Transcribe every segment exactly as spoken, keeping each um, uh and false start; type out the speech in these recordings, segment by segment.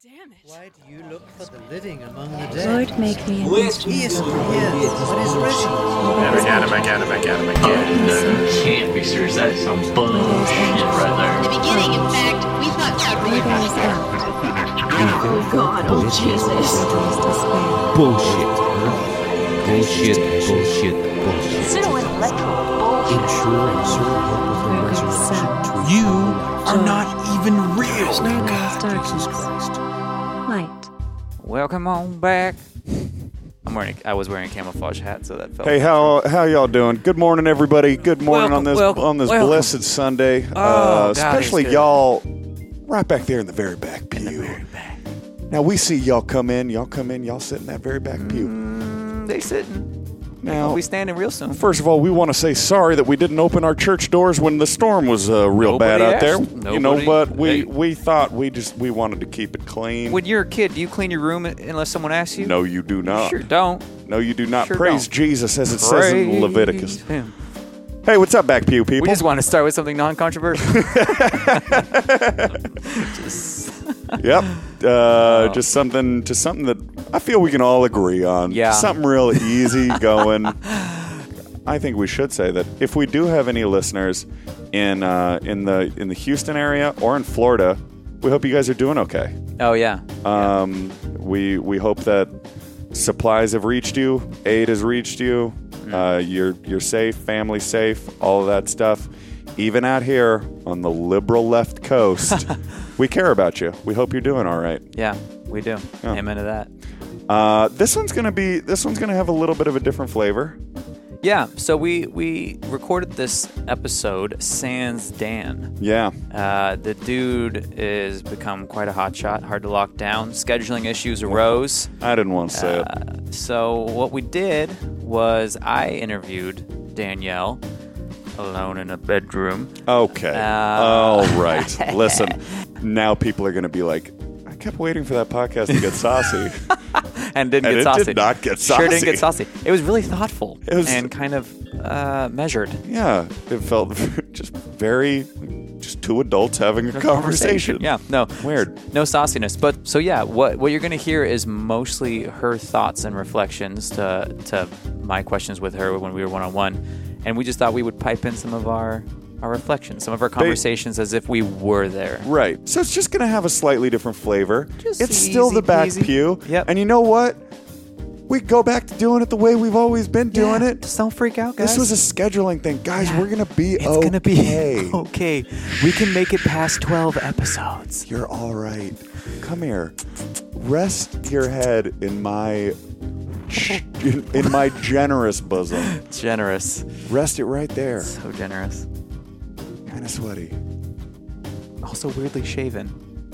Damn it. Why do you look for the living among the dead? Lord, make me an instrument. What is ritual? Never got him, I got him, I got him, I got him. No, can't be serious. That is some bullshit right there. In the beginning, in fact, we thought that really was out. Oh, God, oh, Jesus. Bullshit. Bullshit, bullshit, bullshit. Pseudo-intellectual bullshit. Insurance, hope resurrection. You are not even real. There's no God. Jesus Christ. Light. Welcome on back. I'm wearing. A, I was wearing a camouflage hat, so that felt. Hey, how how y'all doing? Good morning, everybody. Good morning welcome, on this welcome, on this welcome. blessed Sunday. Oh, uh, God, especially y'all, right back there in the very back pew. In the very back. Now we see y'all come in. Y'all come in. Y'all sit in that very back pew. Mm. They sitting. Now we standing real soon. First of all, we want to say sorry that we didn't open our church doors when the storm was uh, real Nobody bad out asked. there. Nobody, you know, but we, we thought we just we wanted to keep it clean. When you're a kid, do you clean your room unless someone asks you? No, you do not. You sure don't. No, you do not. Sure Praise don't. Jesus, as it Praise says in Leviticus. Him. Hey, what's up, back pew people? We just want to start with something non-controversial. just yep, uh, wow. just something, just something that I feel we can all agree on. Yeah, just something real easy going. I think we should say that if we do have any listeners in uh, in the in the Houston area or in Florida, we hope you guys are doing okay. Oh yeah. Um, yeah. We we hope that supplies have reached you, aid has reached you, mm-hmm. uh, you're you're safe, family safe, all of that stuff. Even out here on the liberal left coast, we care about you. We hope you're doing all right. Yeah, we do. Yeah. Amen to that. Uh, this one's gonna be. This one's gonna have a little bit of a different flavor. Yeah. So we we recorded this episode sans Dan. Yeah. Uh, the dude is become quite a hotshot, hard to lock down. Scheduling issues arose. I didn't want to say uh, it. So what we did was I interviewed Danielle. Alone in a bedroom. Okay. Uh, All right. Listen, now people are going to be like, I kept waiting for that podcast to get saucy. and didn't and get it saucy. Did not get saucy. Sure didn't get saucy. It was really thoughtful it was, and kind of uh, measured. Yeah. It felt just very, just two adults having a conversation. conversation. Yeah. No. Weird. No sauciness. But so, yeah, what what you're going to hear is mostly her thoughts and reflections to to my questions with her when we were one-on-one. And we just thought we would pipe in some of our, our reflections, some of our conversations as if we were there. Right. So it's just going to have a slightly different flavor. Just it's easy, still the back easy. pew. Yep. And you know what? We go back to doing it the way we've always been doing yeah, it. Just don't freak out, guys. This was a scheduling thing. Guys, yeah. we're going to be it's okay. It's going to be okay. We can make it past twelve episodes. You're all right. Come here. Rest your head in my... In, in my generous bosom. Generous. Rest it right there. So generous. Kind of sweaty. Also weirdly shaven.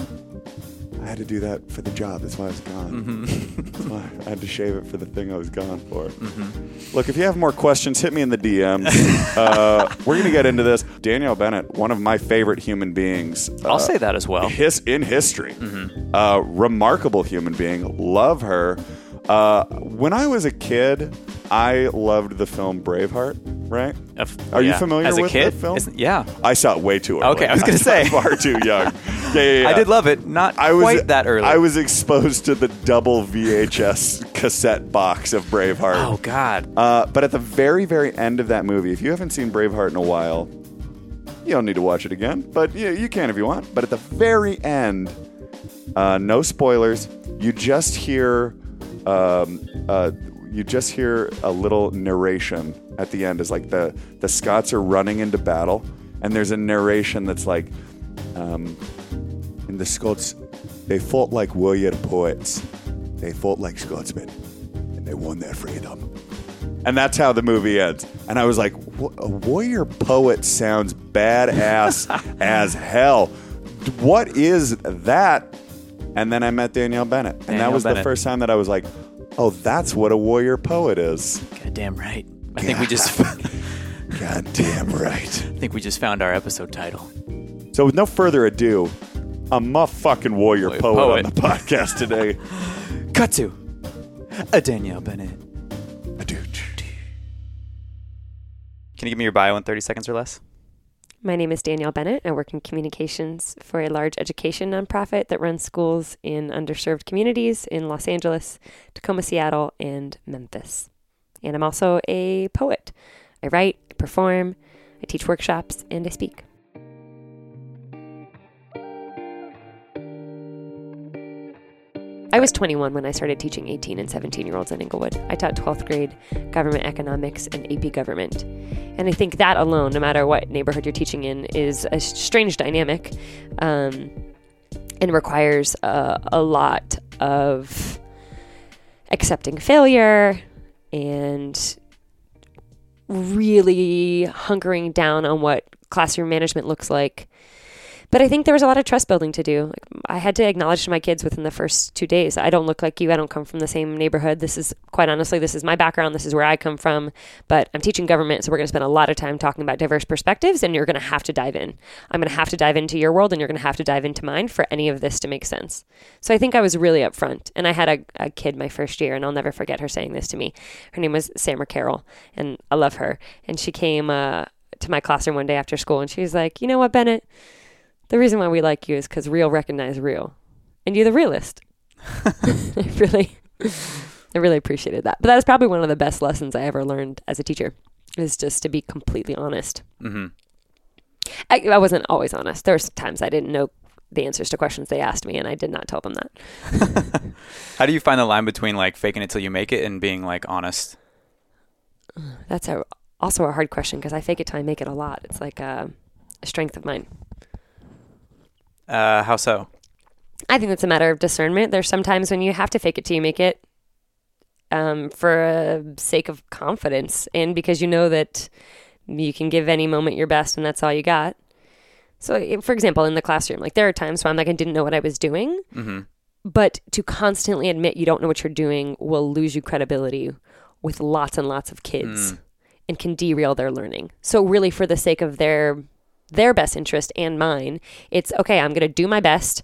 I had to do that for the job. That's why I was gone. Mm-hmm. That's why I had to shave it for the thing I was gone for. Mm-hmm. Look, if you have more questions, hit me in the D Ms. uh, we're going to get into this. Danielle Bennett, one of my favorite human beings. Uh, I'll say that as well. His, in history. Mm-hmm. Uh, remarkable human being. Love her. Uh, when I was a kid, I loved the film Braveheart, right? Uh, Are yeah. you familiar As a with kid? that film? It's, yeah. I saw it way too early. Okay, I was going to say. Far too young. Yeah, yeah, yeah. I did love it. Not I quite was, that early. I was exposed to the double V H S cassette box of Braveheart. Oh, God. Uh, but at the very, very end of that movie, if you haven't seen Braveheart in a while, you don't need to watch it again. But yeah, you can if you want. But at the very end, uh, no spoilers, you just hear... Um, uh, you just hear a little narration at the end. Is like the, the Scots are running into battle, and there's a narration that's like, um, "In the Scots, they fought like warrior poets. They fought like Scotsmen, and they won their freedom." And that's how the movie ends. And I was like, "A warrior poet sounds badass as hell. What is that?" And then I met Danielle Bennett. And Danielle that was Bennett. the first time that I was like, oh, that's what a warrior poet is. Goddamn right. I God. think we just... Goddamn right. I think we just found our episode title. So with no further ado, I'm a fucking warrior, warrior poet, poet on the podcast today. Cut to a Danielle Bennett. A dude. Can you give me your bio in thirty seconds or less? My name is Danielle Bennett. I work in communications for a large education nonprofit that runs schools in underserved communities in Los Angeles, Tacoma, Seattle, and Memphis. And I'm also a poet. I write, I perform, I teach workshops, and I speak. I was twenty-one when I started teaching eighteen and seventeen-year-olds in Inglewood. I taught twelfth grade government economics and A P government. And I think that alone, no matter what neighborhood you're teaching in, is a strange dynamic um, and requires uh, a lot of accepting failure and really hunkering down on what classroom management looks like. But I think there was a lot of trust building to do. Like, I had to acknowledge to my kids within the first two days, I don't look like you. I don't come from the same neighborhood. This is, quite honestly, this is my background. This is where I come from. But I'm teaching government, so we're going to spend a lot of time talking about diverse perspectives, and you're going to have to dive in. I'm going to have to dive into your world, and you're going to have to dive into mine for any of this to make sense. So I think I was really upfront. And I had a, a kid my first year, and I'll never forget her saying this to me. Her name was Samra Carroll, and I love her. And she came uh, to my classroom one day after school, and she was like, you know what, Bennett? The reason why we like you is because real recognize real. And you're the realist. I really, I really appreciated that. But that was probably one of the best lessons I ever learned as a teacher, is just to be completely honest. Mm-hmm. I, I wasn't always honest. There were times I didn't know the answers to questions they asked me, and I did not tell them that. How do you find the line between like faking it till you make it and being like honest? That's a, also a hard question, because I fake it till I make it a lot. It's like a, a strength of mine. Uh, how so? I think it's a matter of discernment. There's sometimes when you have to fake it till you make it, um, for uh, sake of confidence, and because you know that you can give any moment your best, and that's all you got. So, for example, in the classroom, like there are times when I'm like, I didn't know what I was doing, mm-hmm. but to constantly admit you don't know what you're doing will lose you credibility with lots and lots of kids mm. and can derail their learning. So really, for the sake of their their best interest and mine, it's okay, I'm going to do my best.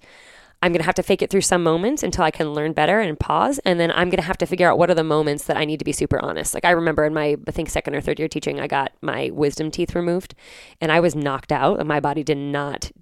I'm going to have to fake it through some moments until I can learn better and pause. And then I'm going to have to figure out what are the moments that I need to be super honest. Like I remember in my, I think second or third year teaching, I got my wisdom teeth removed and I was knocked out and my body did not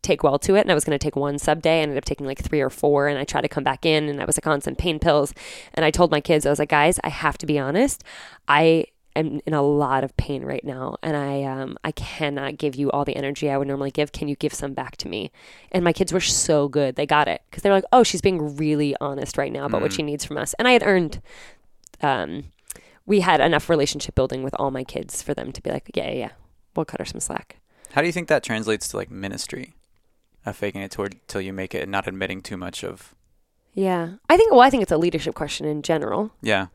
take well to it. And I was going to take one sub day. I ended up taking like three or four and I tried to come back in and I was like on some pain pills. And I told my kids, I was like, guys, I have to be honest. I I'm in a lot of pain right now, and I um, I cannot give you all the energy I would normally give. Can you give some back to me? And my kids were so good. They got it, because they were like, oh, she's being really honest right now about mm. what she needs from us. And I had earned, um, we had enough relationship building with all my kids for them to be like, yeah, yeah, yeah, we'll cut her some slack. How do you think that translates to like ministry, of faking it toward, till you make it and not admitting too much of? Yeah, I think, well, I think it's a leadership question in general. Yeah.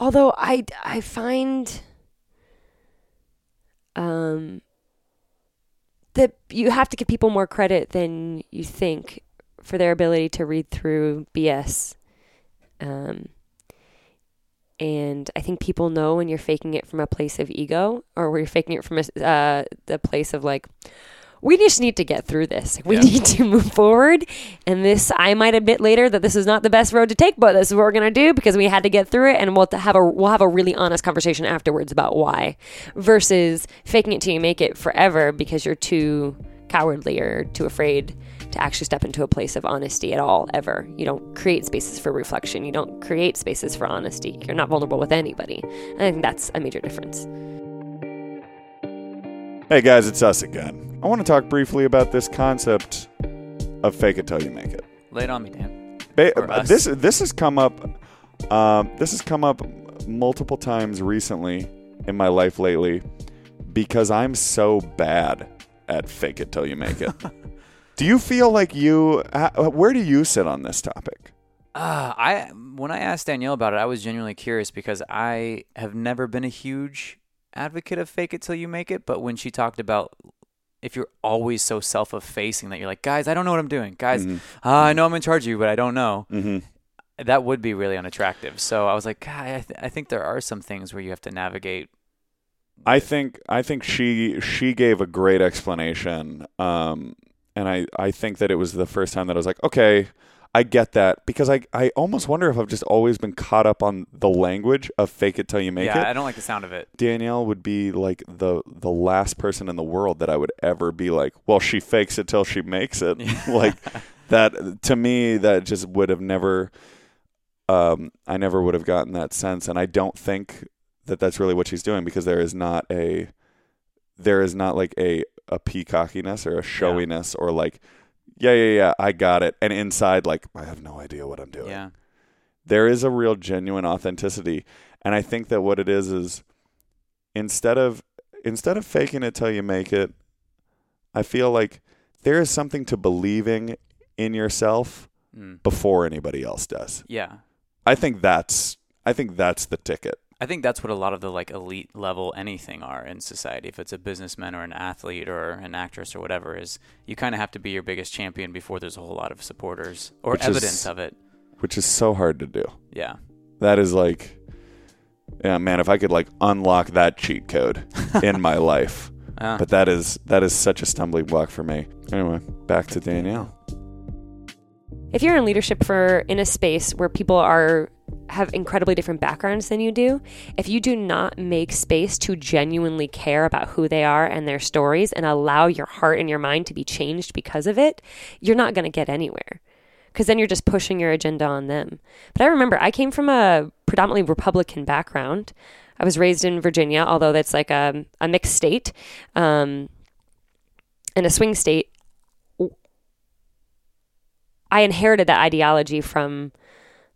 Although I, I find um, that you have to give people more credit than you think for their ability to read through B S. Um, and I think people know when you're faking it from a place of ego, or where you're faking it from a, uh, the place of like, we just need to get through this. We yeah. need to move forward. And this, I might admit later that this is not the best road to take, but this is what we're going to do because we had to get through it. And we'll have a we'll have a really honest conversation afterwards about why, versus faking it till you make it forever because you're too cowardly or too afraid to actually step into a place of honesty at all, ever. You don't create spaces for reflection. You don't create spaces for honesty. You're not vulnerable with anybody. And I think that's a major difference. Hey guys, it's us again. I want to talk briefly about this concept of fake it till you make it. Lay it on me, Dan. Ba- this this has come up. Uh, this has come up multiple times recently in my life lately because I'm so bad at fake it till you make it. Do you feel like you? Where do you sit on this topic? Uh, I when I asked Danielle about it, I was genuinely curious because I have never been a huge advocate of fake it till you make it, but when she talked about if you're always so self-effacing that you're like, guys, I don't know what I'm doing, guys, mm-hmm. uh, I know I'm in charge of you, but I don't know, mm-hmm. that would be really unattractive. So I was like, God, I, th- I think there are some things where you have to navigate. I think I think she she gave a great explanation, um, and I, I think that it was the first time that I was like, okay, I get that, because I, I almost wonder if I've just always been caught up on the language of fake it till you make yeah, it. Yeah, I don't like the sound of it. Danielle would be like the the last person in the world that I would ever be like, well, she fakes it till she makes it. Like that, to me, that just would have never, um, I never would have gotten that sense. And I don't think that that's really what she's doing, because there is not a, there is not like a, a peacockiness or a showiness yeah. or like, yeah, yeah, yeah, I got it. And inside, like, I have no idea what I'm doing. Yeah. There is a real genuine authenticity. And I think that what it is is instead of instead of faking it till you make it, I feel like there is something to believing in yourself mm. before anybody else does. Yeah. I think that's I think that's the ticket. I think that's what a lot of the like elite level anything are in society. If it's a businessman or an athlete or an actress or whatever, is you kind of have to be your biggest champion before there's a whole lot of supporters or which evidence is, of it. Which is so hard to do. Yeah. That is like, yeah, man, if I could like unlock that cheat code in my life. Uh. But that is that is such a stumbling block for me. Anyway, back to Danielle. If you're in leadership for in a space where people are have incredibly different backgrounds than you do, if you do not make space to genuinely care about who they are and their stories and allow your heart and your mind to be changed because of it, you're not going to get anywhere, because then you're just pushing your agenda on them. But I remember I came from a predominantly Republican background. I was raised in Virginia, although that's like a, a mixed state um, and a swing state. I inherited that ideology from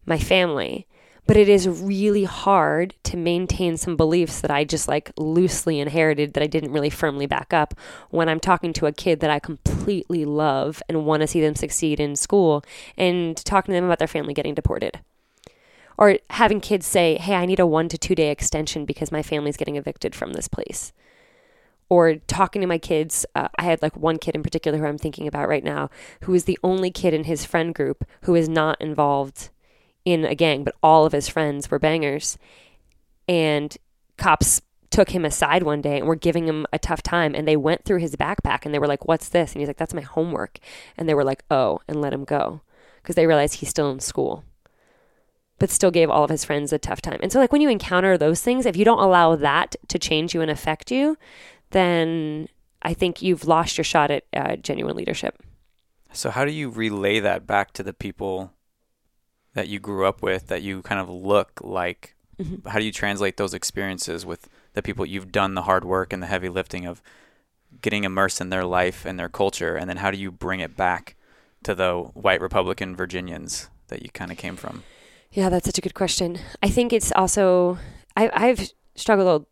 my family, but it is really hard to maintain some beliefs that I just like loosely inherited that I didn't really firmly back up when I'm talking to a kid that I completely love and want to see them succeed in school and talking to them about their family getting deported, or having kids say, hey, I need a one to two day extension because my family's getting evicted from this place. Or talking to my kids, uh, I had like one kid in particular who I'm thinking about right now, who is the only kid in his friend group who is not involved in a gang, but all of his friends were bangers, and cops took him aside one day and were giving him a tough time, and they went through his backpack and they were like, what's this? And he's like, that's my homework. And they were like, oh, and let him go, because they realized he's still in school, but still gave all of his friends a tough time. And so like when you encounter those things, if you don't allow that to change you and affect you, then I think you've lost your shot at uh, genuine leadership. So how do you relay that back to the people that you grew up with, that you kind of look like? Mm-hmm. How do you translate those experiences with the people you've done the hard work and the heavy lifting of getting immersed in their life and their culture? And then how do you bring it back to the white Republican Virginians that you kind of came from? Yeah, that's such a good question. I think it's also, I, I've struggled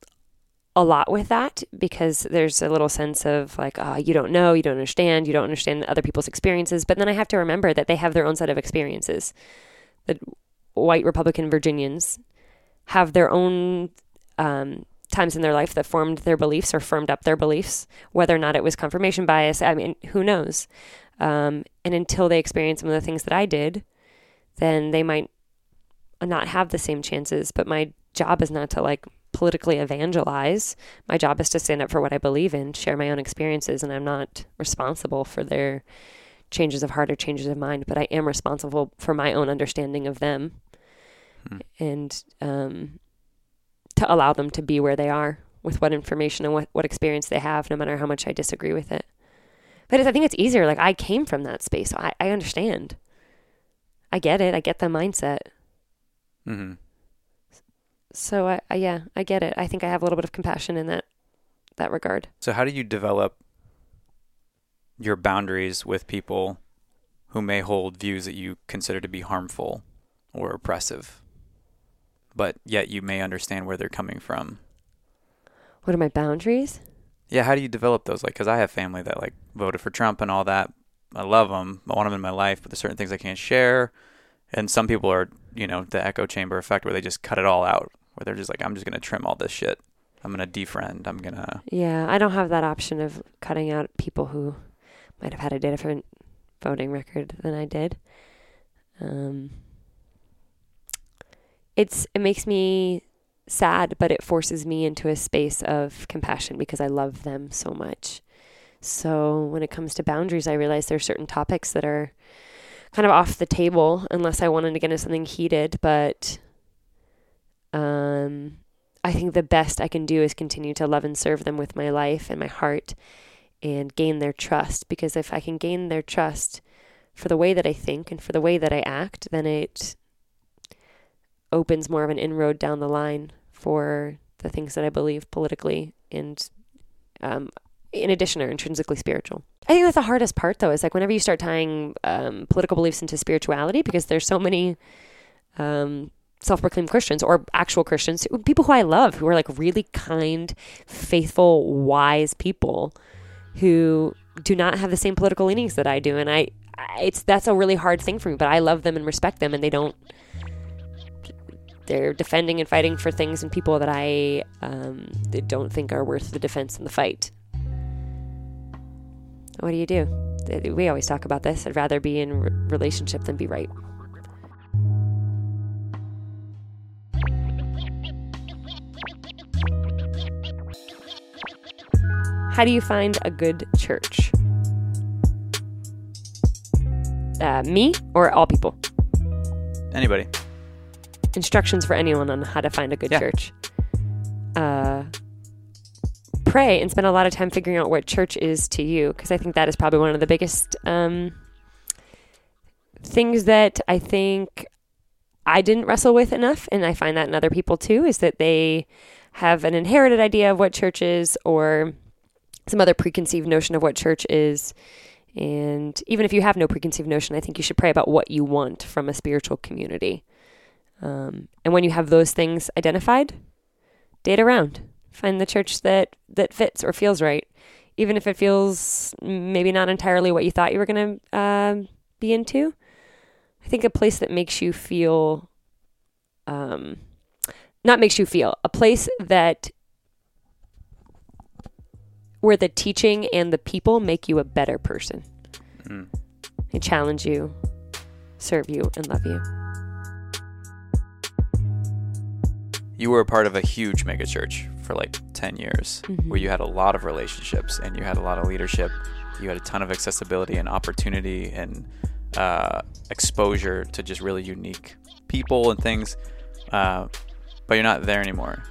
a lot with that, because there's a little sense of like, oh, you don't know, you don't understand, you don't understand other people's experiences. But then I have to remember that they have their own set of experiences. That white Republican Virginians have their own um, times in their life that formed their beliefs or firmed up their beliefs, whether or not it was confirmation bias. I mean, who knows? Um, and until they experience some of the things that I did, then they might not have the same chances. But my job is not to like politically evangelize. My job is to stand up for what I believe in, share my own experiences, and I'm not responsible for their changes of heart or changes of mind, but I am responsible for my own understanding of them hmm. and um, to allow them to be where they are with what information and what, what experience they have, no matter how much I disagree with it. But it's, I think it's easier. Like I came from that space. So I, I understand. I get it. I get the mindset. Mm-hmm. So I, I, yeah, I get it. I think I have a little bit of compassion in that, that regard. So how do you develop your boundaries with people who may hold views that you consider to be harmful or oppressive, but yet you may understand where they're coming from? What are my boundaries? Yeah, how do you develop those? Like, because I have family that like voted for Trump and all that. I love them. I want them in my life, but there's certain things I can't share. And some people are, you know, the echo chamber effect where they just cut it all out, where they're just like, I'm just going to trim all this shit. I'm going to defriend. I'm going to... Yeah, I don't have that option of cutting out people who might have had a different voting record than I did. Um, it's it makes me sad, but it forces me into a space of compassion because I love them so much. So when it comes to boundaries, I realize there are certain topics that are kind of off the table unless I wanted to get into something heated. But um, I think the best I can do is continue to love and serve them with my life and my heart and gain their trust. Because if I can gain their trust for the way that I think and for the way that I act, then it opens more of an inroad down the line for the things that I believe politically and um, in addition are intrinsically spiritual. I think that's the hardest part, though, is like whenever you start tying um, political beliefs into spirituality, because there's so many um, self-proclaimed Christians or actual Christians, people who I love, who are like really kind, faithful, wise people who do not have the same political leanings that I do. And I, it's, that's a really hard thing for me, but I love them and respect them, and they don't, they're defending and fighting for things and people that I um, don't think are worth the defense and the fight. What do you do? We always talk about this. I'd rather be in re- relationship than be right. How do you find a good church? Uh, me or all people? Anybody. Instructions for anyone on how to find a good yeah. church. Uh, pray and spend a lot of time figuring out what church is to you, because I think that is probably one of the biggest um, things that I think I didn't wrestle with enough, and I find that in other people too, is that they have an inherited idea of what church is or some other preconceived notion of what church is. And even if you have no preconceived notion, I think you should pray about what you want from a spiritual community. Um, and when you have those things identified, date around. Find the church that, that fits or feels right, even if it feels maybe not entirely what you thought you were going to uh, be into. I think a place that makes you feel, um, not makes you feel, a place that where the teaching and the people make you a better person. Mm. They challenge you, serve you, and love you. You were a part of a huge megachurch for like ten years, mm-hmm. where you had a lot of relationships and you had a lot of leadership. You had a ton of accessibility and opportunity and uh, exposure to just really unique people and things, uh, but you're not there anymore.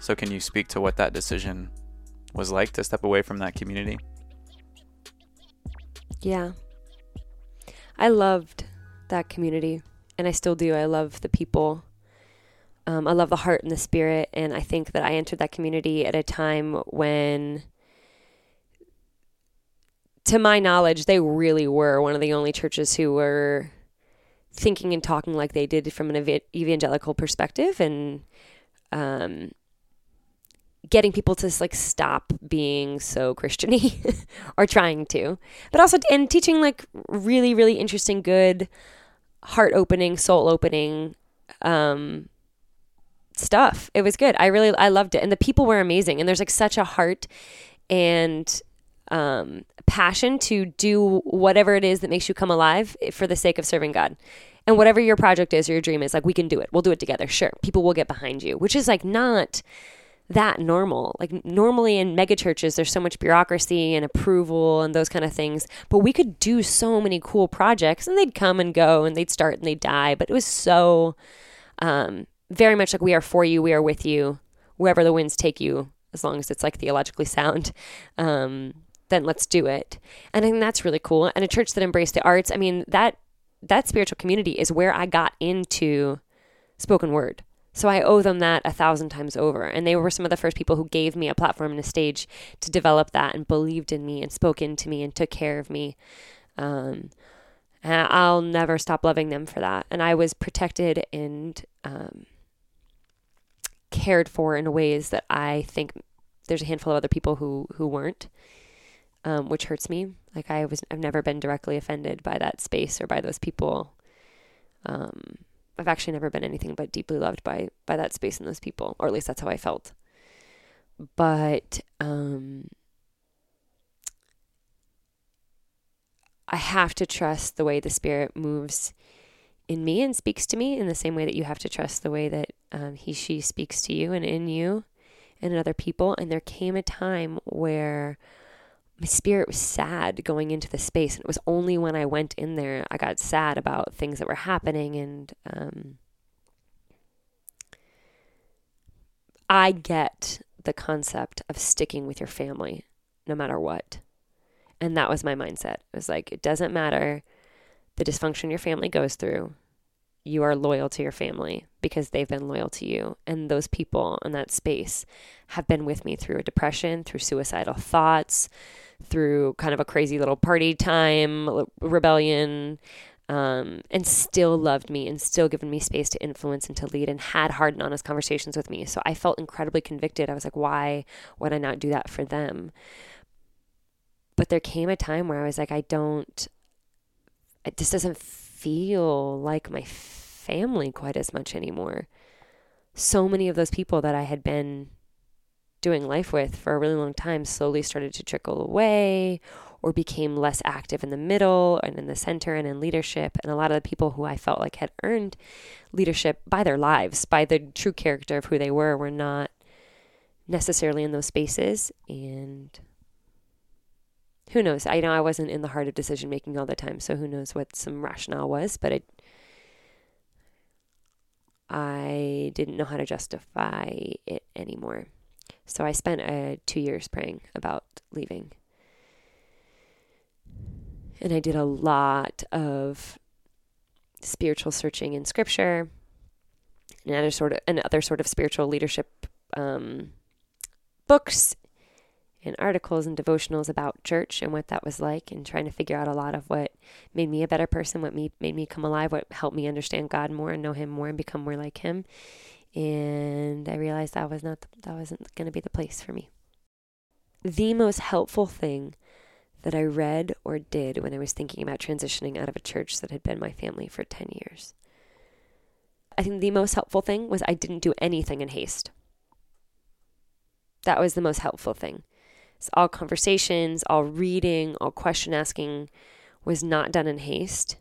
So can you speak to what that decision was like to step away from that community? Yeah. I loved that community, and I still do. I love the people. Um, I love the heart and the spirit, and I think that I entered that community at a time when, to my knowledge, they really were one of the only churches who were thinking and talking like they did from an ev- evangelical perspective, and um, getting people to like stop being so Christian-y or trying to, but also and teaching like really, really interesting, good, heart-opening, soul-opening um stuff. It was good. I really, I loved it. And the people were amazing. And there's like such a heart and um, passion to do whatever it is that makes you come alive for the sake of serving God. And whatever your project is or your dream is, like, we can do it. We'll do it together. Sure. People will get behind you, which is like not that normal. Like normally in mega churches, there's so much bureaucracy and approval and those kind of things, but we could do so many cool projects, and they'd come and go and they'd start and they'd die. But it was so, um, very much like, we are for you, we are with you, wherever the winds take you, as long as it's like theologically sound, um, then let's do it. And I think that's really cool. And a church that embraced the arts, I mean, that that spiritual community is where I got into spoken word. So I owe them that a thousand times over. And they were some of the first people who gave me a platform and a stage to develop that, and believed in me and spoke into me and took care of me. Um, and I'll never stop loving them for that. And I was protected and um, cared for in ways that I think there's a handful of other people who, who weren't, um, which hurts me. Like I was, I've never been directly offended by that space or by those people. Um, I've actually never been anything but deeply loved by, by that space and those people, or at least that's how I felt. But, um, I have to trust the way the Spirit moves in me and speaks to me, in the same way that you have to trust the way that um, he, she speaks to you and in you and in other people. And there came a time where my spirit was sad going into the space. And it was only when I went in there, I got sad about things that were happening. And um, I get the concept of sticking with your family no matter what. And that was my mindset. It was like, it doesn't matter the dysfunction your family goes through. You are loyal to your family because they've been loyal to you. And those people in that space have been with me through a depression, through suicidal thoughts, through kind of a crazy little party time, rebellion, um, and still loved me and still given me space to influence and to lead and had hard and honest conversations with me. So I felt incredibly convicted. I was like, why would I not do that for them? But there came a time where I was like, I don't, it just doesn't feel like my family quite as much anymore. So many of those people that I had been doing life with for a really long time slowly started to trickle away or became less active in the middle and in the center and in leadership. And a lot of the people who I felt like had earned leadership by their lives, by the true character of who they were, were not necessarily in those spaces. And who knows? I know I wasn't in the heart of decision making all the time, so who knows what some rationale was, but it, I didn't know how to justify it anymore. So I spent uh, two years praying about leaving. And I did a lot of spiritual searching in scripture and other sort of, and other sort of spiritual leadership um, books and articles and devotionals about church and what that was like, and trying to figure out a lot of what made me a better person, what me, made me come alive, what helped me understand God more and know him more and become more like him. And I realized that was not, the, that wasn't going to be the place for me. The most helpful thing that I read or did when I was thinking about transitioning out of a church that had been my family for ten years, I think the most helpful thing was I didn't do anything in haste. That was the most helpful thing. So all conversations, all reading, all question asking was not done in haste.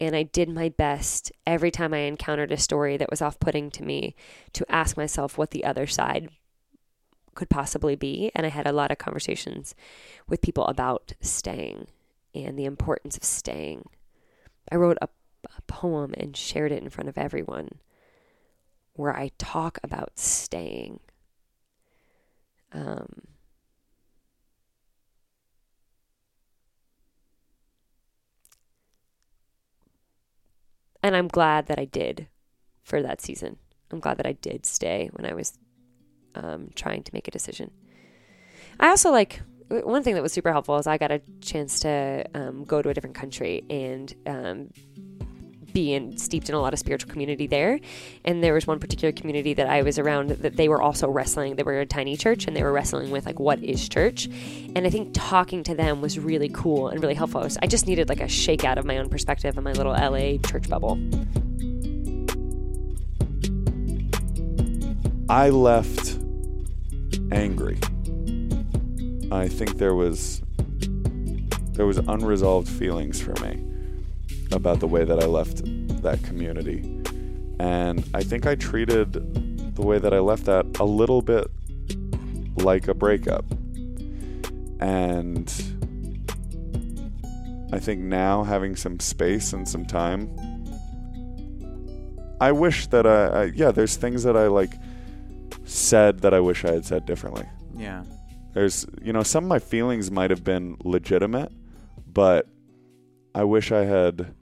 And I did my best every time I encountered a story that was off-putting to me to ask myself what the other side could possibly be. And I had a lot of conversations with people about staying and the importance of staying. I wrote a, a poem and shared it in front of everyone where I talk about staying. Um... And I'm glad that I did for that season. I'm glad that I did stay when I was um, trying to make a decision. I also like, one thing that was super helpful is I got a chance to um, go to a different country and um, be in, steeped in a lot of spiritual community there. And there was one particular community that I was around that they were also wrestling. They were a tiny church and they were wrestling with like, what is church? And I think talking to them was really cool and really helpful. I just needed like a shakeout of my own perspective in my little L A church bubble. I left angry. I think there was, there was unresolved feelings for me about the way that I left that community. And I think I treated the way that I left that a little bit like a breakup. And I think now, having some space and some time, I wish that I, I yeah, there's things that I like said that I wish I had said differently. Yeah. There's, you know, some of my feelings might have been legitimate, but I wish I had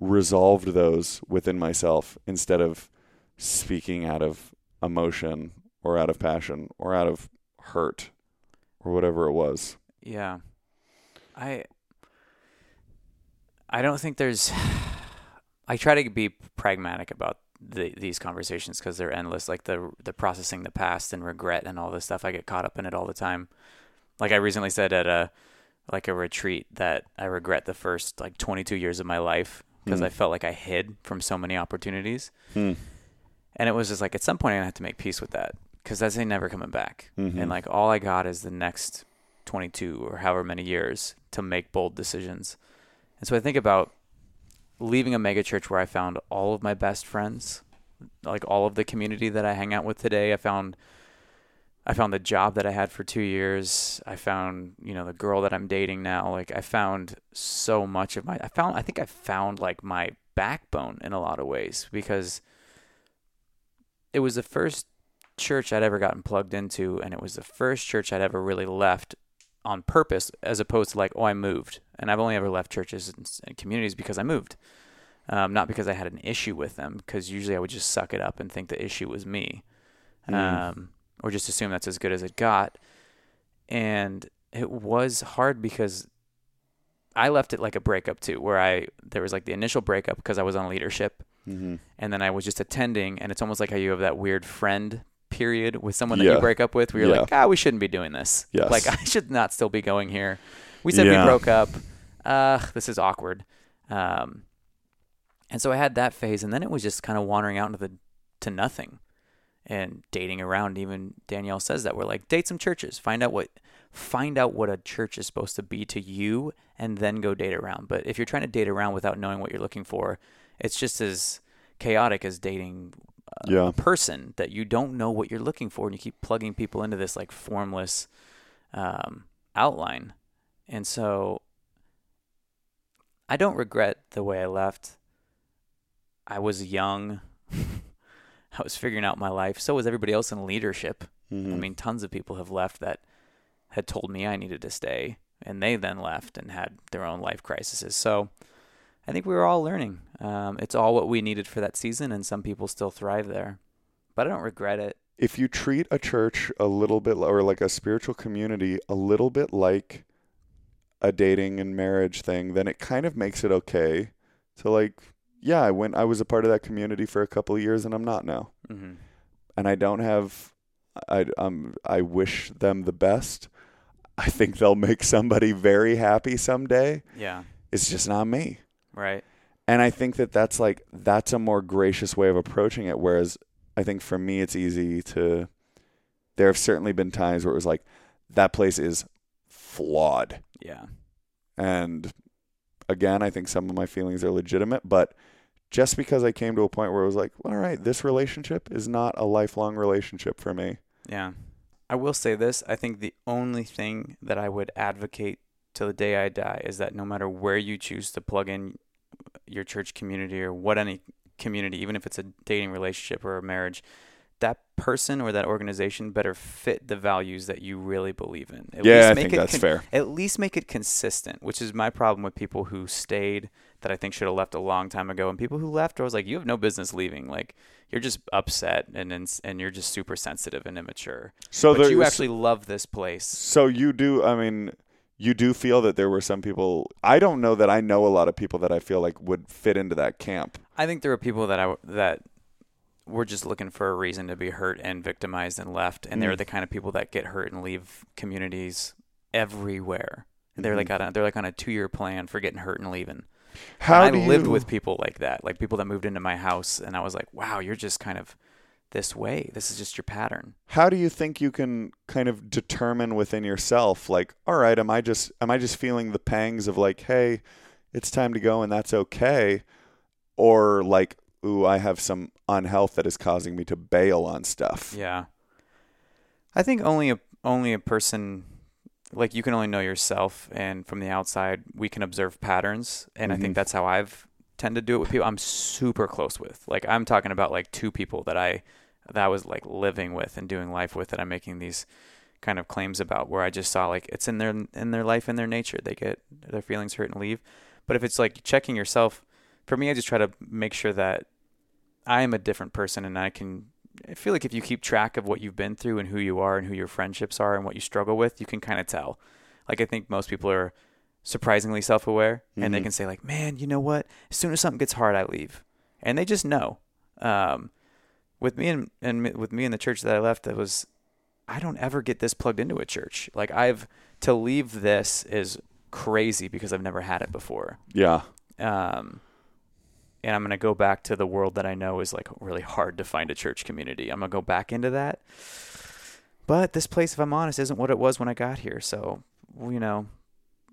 resolved those within myself instead of speaking out of emotion or out of passion or out of hurt or whatever it was. Yeah. I I don't think there's I try to be pragmatic about the, these conversations because they're endless, like the the processing the past and regret and all this stuff. I get caught up in it all the time. Like I recently said at a like a retreat that I regret the first like twenty-two years of my life because mm. I felt like I hid from so many opportunities. Mm. And it was just like, at some point I have to make peace with that because that's never coming back. Mm-hmm. And like, all I got is the next twenty-two or however many years to make bold decisions. And so I think about leaving a mega church where I found all of my best friends, like all of the community that I hang out with today. I found I found the job that I had for two years. I found, you know, the girl that I'm dating now. Like I found so much of my, I found, I think I found like my backbone in a lot of ways, because it was the first church I'd ever gotten plugged into. And it was the first church I'd ever really left on purpose, as opposed to like, oh, I moved. And I've only ever left churches and communities because I moved. Um, not because I had an issue with them, because usually I would just suck it up and think the issue was me. Mm. Um, or just assume that's as good as it got. And it was hard because I left it like a breakup too, where I, there was like the initial breakup because I was on leadership, mm-hmm. and then I was just attending, and it's almost like how you have that weird friend period with someone that yeah. you break up with, where you're yeah. like, ah, we shouldn't be doing this. Yes. Like I should not still be going here. We said yeah. we broke up. Uh, this is awkward. Um, and so I had that phase, and then it was just kind of wandering out into the, to nothing. And dating around, even Danielle says that we're like, date some churches, find out what, find out what a church is supposed to be to you, and then go date around. But if you're trying to date around without knowing what you're looking for, it's just as chaotic as dating a yeah. person that you don't know what you're looking for, and you keep plugging people into this like formless um, outline. And so I don't regret the way I left. I was young. I was figuring out my life. So was everybody else in leadership. Mm-hmm. I mean, tons of people have left that had told me I needed to stay, and they then left and had their own life crises. So I think we were all learning. Um, it's all what we needed for that season, and some people still thrive there. But I don't regret it. If you treat a church a little bit, or like a spiritual community, a little bit like a dating and marriage thing, then it kind of makes it okay to like... Yeah, I went. I was a part of that community for a couple of years, and I'm not now. Mm-hmm. And I don't have. I um. I wish them the best. I think they'll make somebody very happy someday. Yeah, it's just not me. Right. And I think that that's like that's a more gracious way of approaching it. Whereas I think for me, it's easy to. There have certainly been times where it was like, that place is flawed. Yeah. And again, I think some of my feelings are legitimate, but. Just because I came to a point where I was like, well, all right, this relationship is not a lifelong relationship for me. Yeah. I will say this. I think the only thing that I would advocate till the day I die is that no matter where you choose to plug in your church community or what any community, even if it's a dating relationship or a marriage, that person or that organization better fit the values that you really believe in. At yeah, least I make think it that's con- fair. At least make it consistent, which is my problem with people who stayed that I think should have left a long time ago. And people who left, I was like, you have no business leaving. Like, you're just upset and and you're just super sensitive and immature. So but you actually love this place. So you do, I mean, you do feel that there were some people, I don't know that I know a lot of people that I feel like would fit into that camp. I think there are people that I, that were just looking for a reason to be hurt and victimized and left. And mm. they're the kind of people that get hurt and leave communities everywhere. And they're mm. like on a, they're like on a two year plan for getting hurt and leaving. How and I do lived you... with people like that, like people that moved into my house, and I was like, wow, you're just kind of this way. This is just your pattern. How do you think you can kind of determine within yourself, like, all right, am I just, am I just feeling the pangs of like, hey, it's time to go and that's okay? Or like, ooh, I have some unhealth that is causing me to bail on stuff. Yeah. I think only a, only a person, like you can only know yourself, and from the outside we can observe patterns. And mm-hmm. I think that's how I've tend to do it with people I'm super close with. Like I'm talking about like two people that I, that I was like living with and doing life with that I'm making these kind of claims about, where I just saw like it's in their, in their life, in their nature, they get their feelings hurt and leave. But if it's like checking yourself, for me, I just try to make sure that I am a different person, and I can, I feel like if you keep track of what you've been through and who you are and who your friendships are and what you struggle with, you can kind of tell. Like, I think most people are surprisingly self-aware, and mm-hmm. they can say like, man, you know what? As soon as something gets hard, I leave. And they just know. Um, with me and, and with me and the church that I left, that was, I don't ever get this plugged into a church. Like I've, to leave this is crazy because I've never had it before. Yeah. Um, And I'm going to go back to the world that I know is like really hard to find a church community. I'm going to go back into that. But this place, if I'm honest, isn't what it was when I got here. So, you know,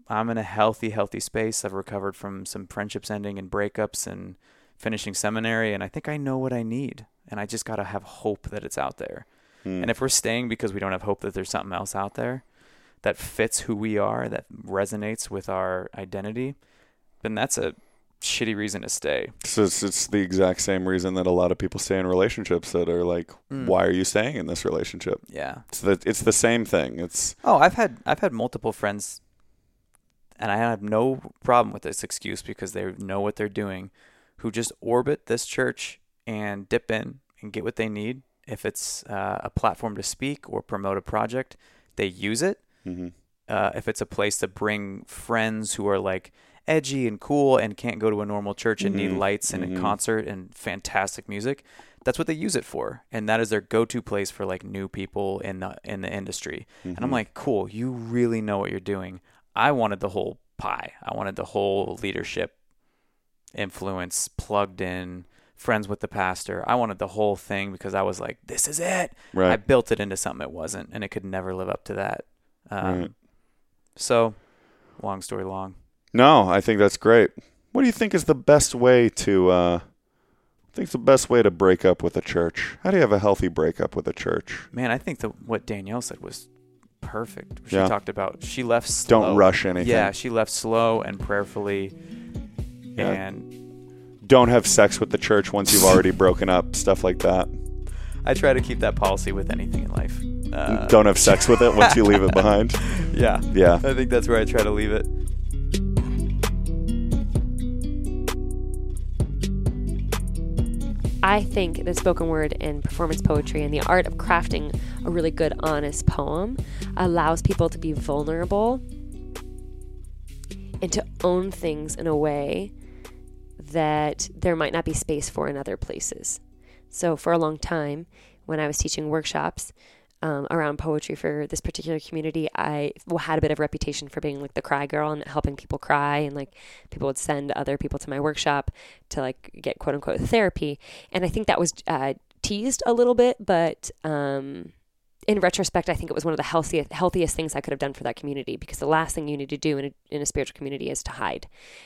I'm in a healthy, healthy space. I've recovered from some friendships ending and breakups and finishing seminary. And I think I know what I need. And I just got to have hope that it's out there. Mm. And if we're staying because we don't have hope that there's something else out there that fits who we are, that resonates with our identity, then that's a shitty reason to stay. So it's, it's the exact same reason that a lot of people stay in relationships that are like, mm. why are you staying in this relationship? Yeah. It's the, it's the same thing. It's Oh, I've had, I've had multiple friends, and I have no problem with this excuse because they know what they're doing, who just orbit this church and dip in and get what they need. If it's uh, a platform to speak or promote a project, they use it. Mm-hmm. Uh, if it's a place to bring friends who are like edgy and cool and can't go to a normal church and mm-hmm. need lights and mm-hmm. a concert and fantastic music, that's what they use it for. And that is their go-to place for like new people in the, in the industry. Mm-hmm. And I'm like, cool, you really know what you're doing. I wanted the whole pie. I wanted the whole leadership, influence, plugged in, friends with the pastor. I wanted the whole thing because I was like, this is it. Right. I built it into something it wasn't, and it could never live up to that. Um, right. So, long story long. No, I think that's great. What do you think is the best way to? Uh, I think it's the best way to break up with a church. How do you have a healthy breakup with a church? Man, I think that what Danielle said was perfect. She yeah. talked about she left slow. Don't rush anything. Yeah, she left slow and prayerfully, yeah. and don't have sex with the church once you've already broken up. Stuff like that. I try to keep that policy with anything in life. Uh, Don't have sex with it once you leave it behind. Yeah. Yeah. I think that's where I try to leave it. I think that spoken word and performance poetry and the art of crafting a really good, honest poem allows people to be vulnerable and to own things in a way that there might not be space for in other places. So for a long time, when I was teaching workshops um, around poetry for this particular community, I had a bit of reputation for being like the cry girl and helping people cry. And like people would send other people to my workshop to like get quote unquote therapy. And I think that was uh, teased a little bit, but um, in retrospect, I think it was one of the healthiest, healthiest things I could have done for that community, because the last thing you need to do in a, in a spiritual community is to hide.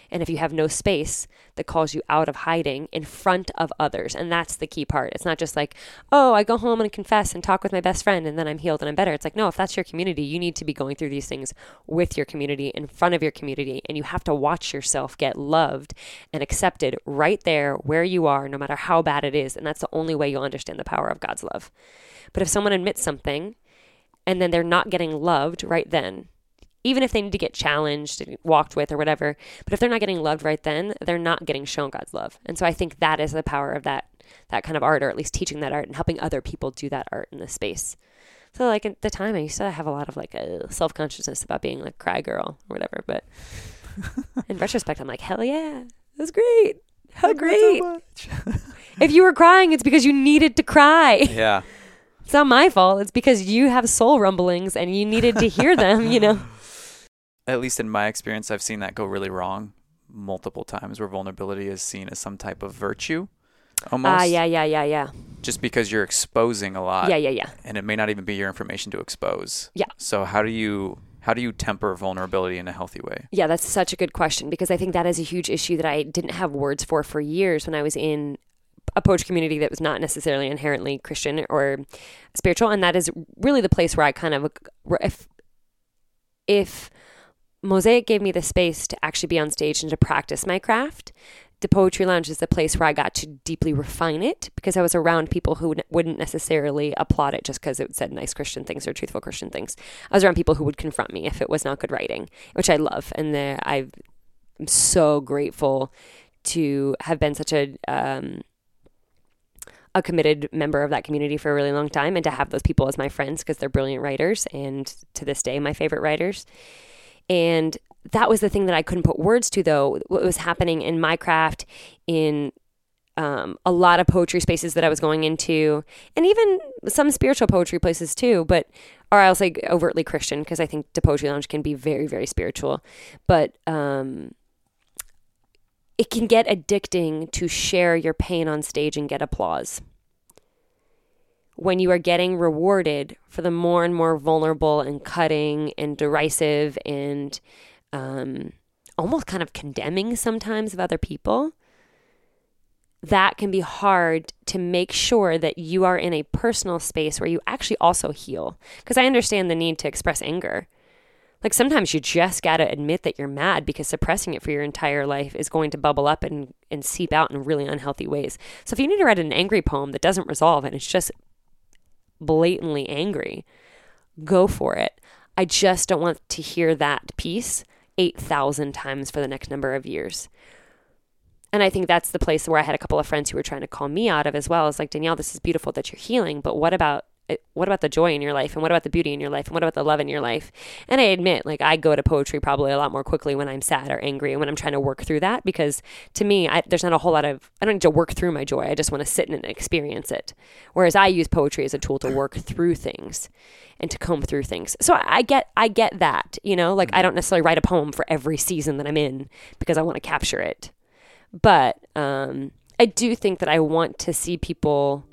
And if you have no space that calls you out of hiding in front of others, and that's the key part. It's not just like, oh, I go home and confess and talk with my best friend and then I'm healed and I'm better. It's like, no, if that's your community, you need to be going through these things with your community, in front of your community, and you have to watch yourself get loved and accepted right there where you are, no matter how bad it is. And that's the only way you'll understand the power of God's love. But if someone admits something, and then they're not getting loved right then, even if they need to get challenged and walked with or whatever, but if they're not getting loved right then, they're not getting shown God's love. And so I think that is the power of that that kind of art, or at least teaching that art and helping other people do that art in this space. So like at the time I used to have a lot of like uh, self-consciousness about being like cry girl or whatever, but in retrospect I'm like, hell yeah, that's great. How great. So if you were crying, it's because you needed to cry. Yeah. It's not my fault. It's because you have soul rumblings and you needed to hear them, you know. At least in my experience, I've seen that go really wrong multiple times, where vulnerability is seen as some type of virtue almost. Ah, uh, yeah, yeah, yeah, yeah. Just because you're exposing a lot. Yeah, yeah, yeah. And it may not even be your information to expose. Yeah. So how do you... How do you temper vulnerability in a healthy way? Yeah, that's such a good question, because I think that is a huge issue that I didn't have words for for years when I was in a poetry community that was not necessarily inherently Christian or spiritual. And that is really the place where I kind of, if, if Mosaic gave me the space to actually be on stage and to practice my craft, the Poetry Lounge is the place where I got to deeply refine it, because I was around people who wouldn't necessarily applaud it just because it said nice Christian things or truthful Christian things. I was around people who would confront me if it was not good writing, which I love. And the, I've, I'm so grateful to have been such a, um, a committed member of that community for a really long time, and to have those people as my friends, because they're brilliant writers and to this day my favorite writers. And that was the thing that I couldn't put words to, though, what was happening in my craft, in um, a lot of poetry spaces that I was going into, and even some spiritual poetry places too, but or I'll say overtly Christian, because I think the Poetry Lounge can be very, very spiritual. But um it can get addicting to share your pain on stage and get applause, when you are getting rewarded for the more and more vulnerable and cutting and derisive and um, almost kind of condemning sometimes of other people. that can be hard to make sure that you are in a personal space where you actually also heal. Because I understand the need to express anger. Like sometimes you just got to admit that you're mad, because suppressing it for your entire life is going to bubble up and, and seep out in really unhealthy ways. So if you need to write an angry poem that doesn't resolve and it's just blatantly angry, go for it. I just don't want to hear that piece eight thousand times for the next number of years. And I think that's the place where I had a couple of friends who were trying to call me out of as well. It's like, Danielle, this is beautiful that you're healing, but what about what about the joy in your life? And what about the beauty in your life? And what about the love in your life? And I admit, like, I go to poetry probably a lot more quickly when I'm sad or angry and when I'm trying to work through that, because to me, I, there's not a whole lot of, I don't need to work through my joy. I just want to sit in it and experience it. Whereas I use poetry as a tool to work through things and to comb through things. So I, I get, I get that, you know, like I don't necessarily write a poem for every season that I'm in because I want to capture it. But, um, I do think that I want to see people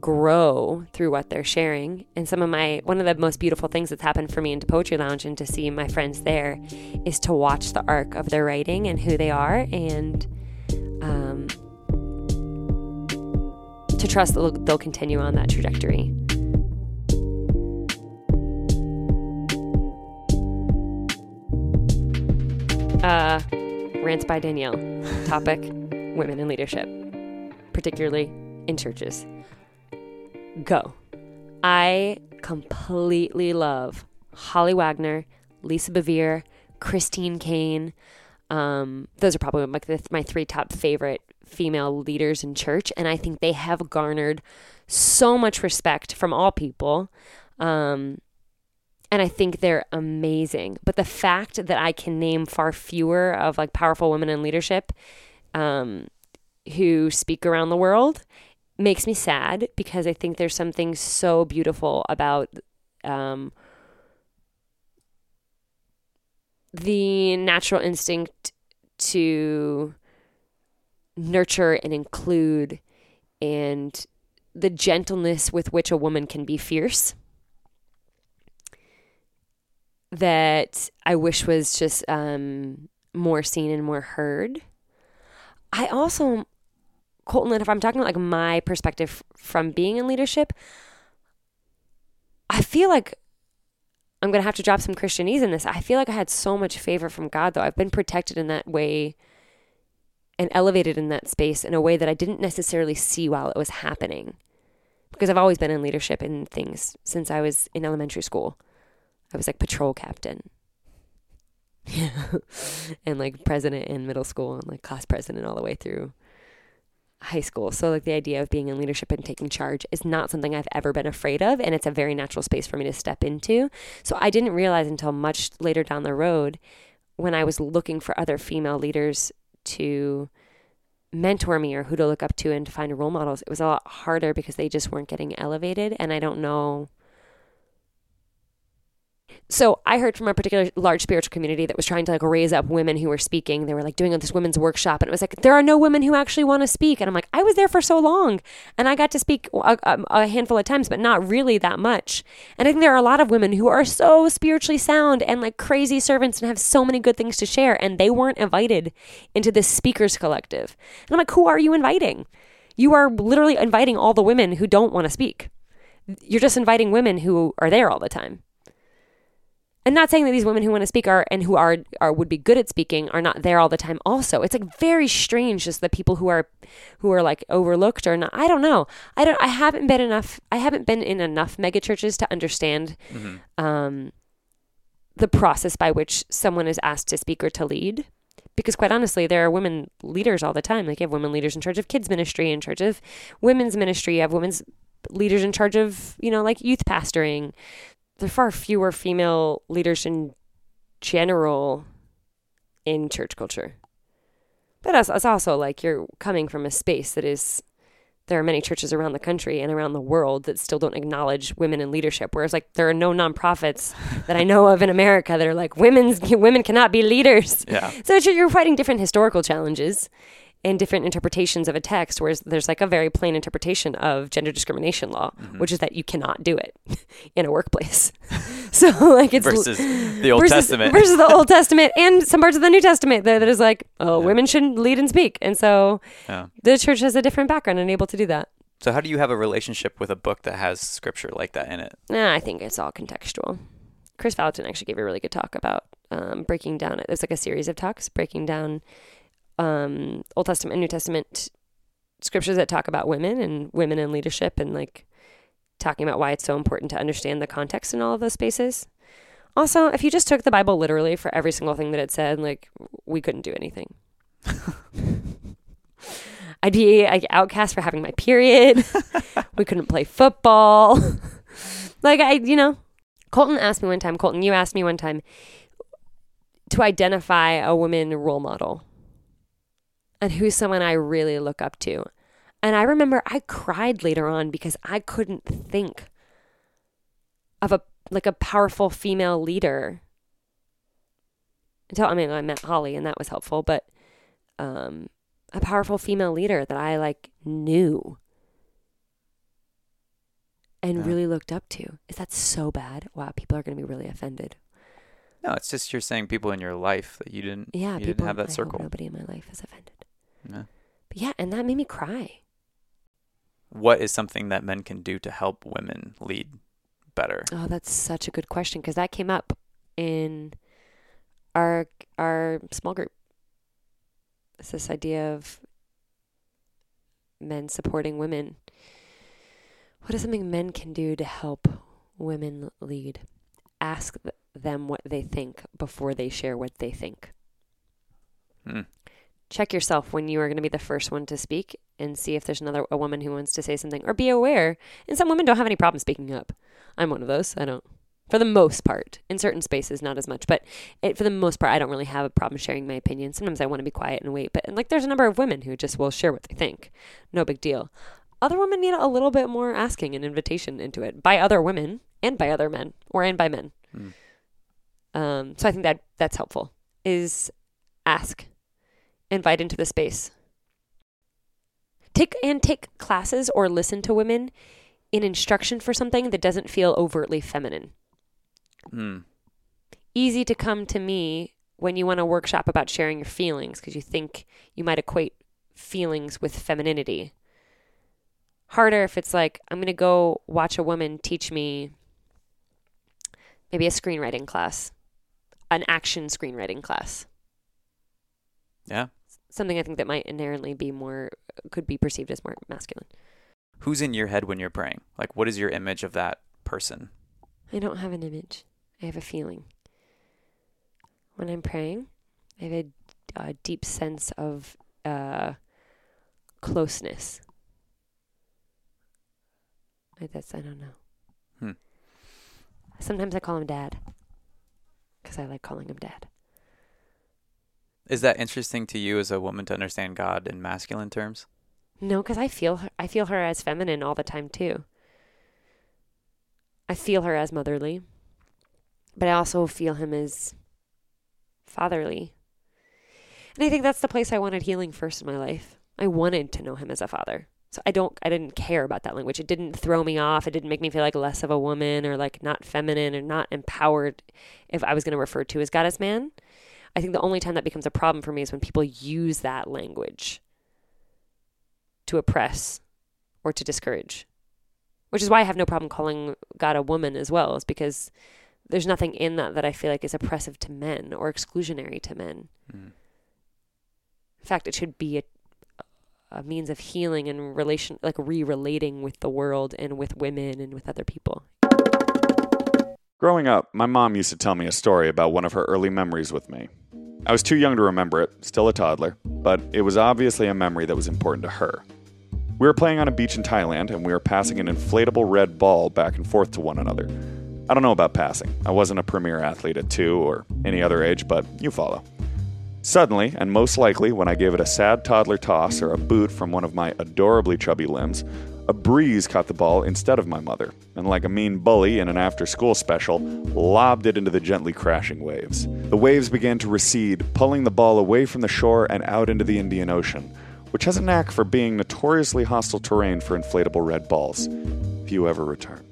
grow through what they're sharing. And some of my one of the most beautiful things that's happened for me into Poetry Lounge and to see my friends there is to watch the arc of their writing and who they are, and um, to trust that they'll continue on that trajectory. Uh, Rants by Danielle. Topic: women in leadership, particularly in churches. Go. I completely love Holly Wagner, Lisa Bevere, Christine Kane. Um, those are probably my, my three top favorite female leaders in church. And I think they have garnered so much respect from all people. Um, and I think they're amazing. But the fact that I can name far fewer of like powerful women in leadership um, who speak around the world makes me sad, because I think there's something so beautiful about um, the natural instinct to nurture and include, and the gentleness with which a woman can be fierce, that I wish was just um, more seen and more heard. I also... Colton, if I'm talking about like my perspective from being in leadership, I feel like I'm going to have to drop some Christianese in this. I feel like I had so much favor from God, though. I've been protected in that way and elevated in that space in a way that I didn't necessarily see while it was happening, because I've always been in leadership in things since I was in elementary school. I was like patrol captain. Yeah. And like president in middle school and like class president all the way through high school. So like the idea of being in leadership and taking charge is not something I've ever been afraid of, and it's a very natural space for me to step into. So I didn't realize until much later down the road, when I was looking for other female leaders to mentor me or who to look up to and to find role models, it was a lot harder because they just weren't getting elevated. And I don't know. So I heard from a particular large spiritual community that was trying to like raise up women who were speaking. They were like doing this women's workshop, and it was like, there are no women who actually want to speak. And I'm like, I was there for so long and I got to speak a, a handful of times, but not really that much. And I think there are a lot of women who are so spiritually sound and like crazy servants and have so many good things to share, and they weren't invited into this speakers collective. And I'm like, who are you inviting? You are literally inviting all the women who don't want to speak. You're just inviting women who are there all the time. And not saying that these women who want to speak are and who are, are would be good at speaking are not there all the time also. It's like very strange, just the people who are who are like overlooked or not. I don't know. I don't I haven't been enough I haven't been in enough megachurches to understand mm-hmm. um, the process by which someone is asked to speak or to lead. Because quite honestly, there are women leaders all the time. Like you have women leaders in charge of kids ministry, in charge of women's ministry, you have women's leaders in charge of, you know, like youth pastoring. There are far fewer female leaders in general in church culture. But it's also like you're coming from a space that is, there are many churches around the country and around the world that still don't acknowledge women in leadership. Whereas like there are no nonprofits that I know of in America that are like, women's women cannot be leaders. Yeah. So it's, you're fighting different historical challenges and different interpretations of a text, whereas there's like a very plain interpretation of gender discrimination law, mm-hmm. which is that you cannot do it in a workplace. So like it's versus the Old versus, Testament versus the Old Testament and some parts of the New Testament that, that is like, oh, yeah. women shouldn't lead and speak. And so yeah. the church has a different background and able to do that. So how do you have a relationship with a book that has scripture like that in it? Nah, I think it's all contextual. Chris Vallotton actually gave a really good talk about um, breaking down. It was like a series of talks breaking down um, Old Testament and New Testament scriptures that talk about women and women in leadership, and like talking about why it's so important to understand the context in all of those spaces. Also, if you just took the Bible literally for every single thing that it said, like we couldn't do anything. I'd be like outcast for having my period. We couldn't play football. Like I, you know, Colton asked me one time, Colton, you asked me one time to identify a woman role model and who's someone I really look up to. And I remember I cried later on because I couldn't think of a, like a powerful female leader until, I mean, I met Holly and that was helpful, but, um, a powerful female leader that I like knew and yeah. really looked up to. Is that so bad? Wow, people are going to be really offended. No, it's just you're saying people in your life that you didn't. Yeah, you didn't have that circle. Nobody in my life is offended. Yeah. But yeah, and that made me cry. What is something that men can do to help women lead better? Oh, that's such a good question because that came up in our our small group. It's this idea of men supporting women. What is something men can do to help women lead? Ask th- them what they think before they share what they think. Hmm. Check yourself when you are going to be the first one to speak and see if there's another a woman who wants to say something, or be aware. And some women don't have any problem speaking up. I'm one of those. I don't. For the most part, in certain spaces, not as much, but it, for the most part, I don't really have a problem sharing my opinion. Sometimes I want to be quiet and wait, but and like there's a number of women who just will share what they think. No big deal. Other women need a little bit more asking and invitation into it by other women and by other men or and by men. Mm. Um, so I think that that's helpful is ask, invite into the space. Take and take classes or listen to women in instruction for something that doesn't feel overtly feminine. Mm. Easy to come to me when you want a workshop about sharing your feelings because you think you might equate feelings with femininity. Harder if it's like, I'm going to go watch a woman teach me maybe a screenwriting class, an action screenwriting class. Yeah. Something I think that might inherently be more, could be perceived as more masculine. Who's in your head when you're praying? Like, what is your image of that person? I don't have an image. I have a feeling. When I'm praying, I have a, a deep sense of uh, closeness. I, that's, I don't know. Hmm. Sometimes I call him Dad because I like calling him Dad. Is that interesting to you as a woman to understand God in masculine terms? No, because I feel her, I feel her as feminine all the time too. I feel her as motherly, but I also feel him as fatherly. And I think that's the place I wanted healing first in my life. I wanted to know him as a father. So I don't, I didn't care about that language. It didn't throw me off. It didn't make me feel like less of a woman or like not feminine or not empowered if I was going to refer to as God as man. I think the only time that becomes a problem for me is when people use that language to oppress or to discourage. Which is why I have no problem calling God a woman as well, is because there's nothing in that that I feel like is oppressive to men or exclusionary to men. Mm. In fact, it should be a, a means of healing and relation, like re-relating with the world and with women and with other people. Growing up, my mom used to tell me a story about one of her early memories with me. I was too young to remember it, still a toddler, but it was obviously a memory that was important to her. We were playing on a beach in Thailand, and we were passing an inflatable red ball back and forth to one another. I don't know about passing. I wasn't a premier athlete at two or any other age, but you follow. Suddenly, and most likely when I gave it a sad toddler toss or a boot from one of my adorably chubby limbs, a breeze caught the ball instead of my mother, and like a mean bully in an after-school special, lobbed it into the gently crashing waves. The waves began to recede, pulling the ball away from the shore and out into the Indian Ocean. which has a knack for being notoriously hostile terrain for inflatable red balls. Few ever return.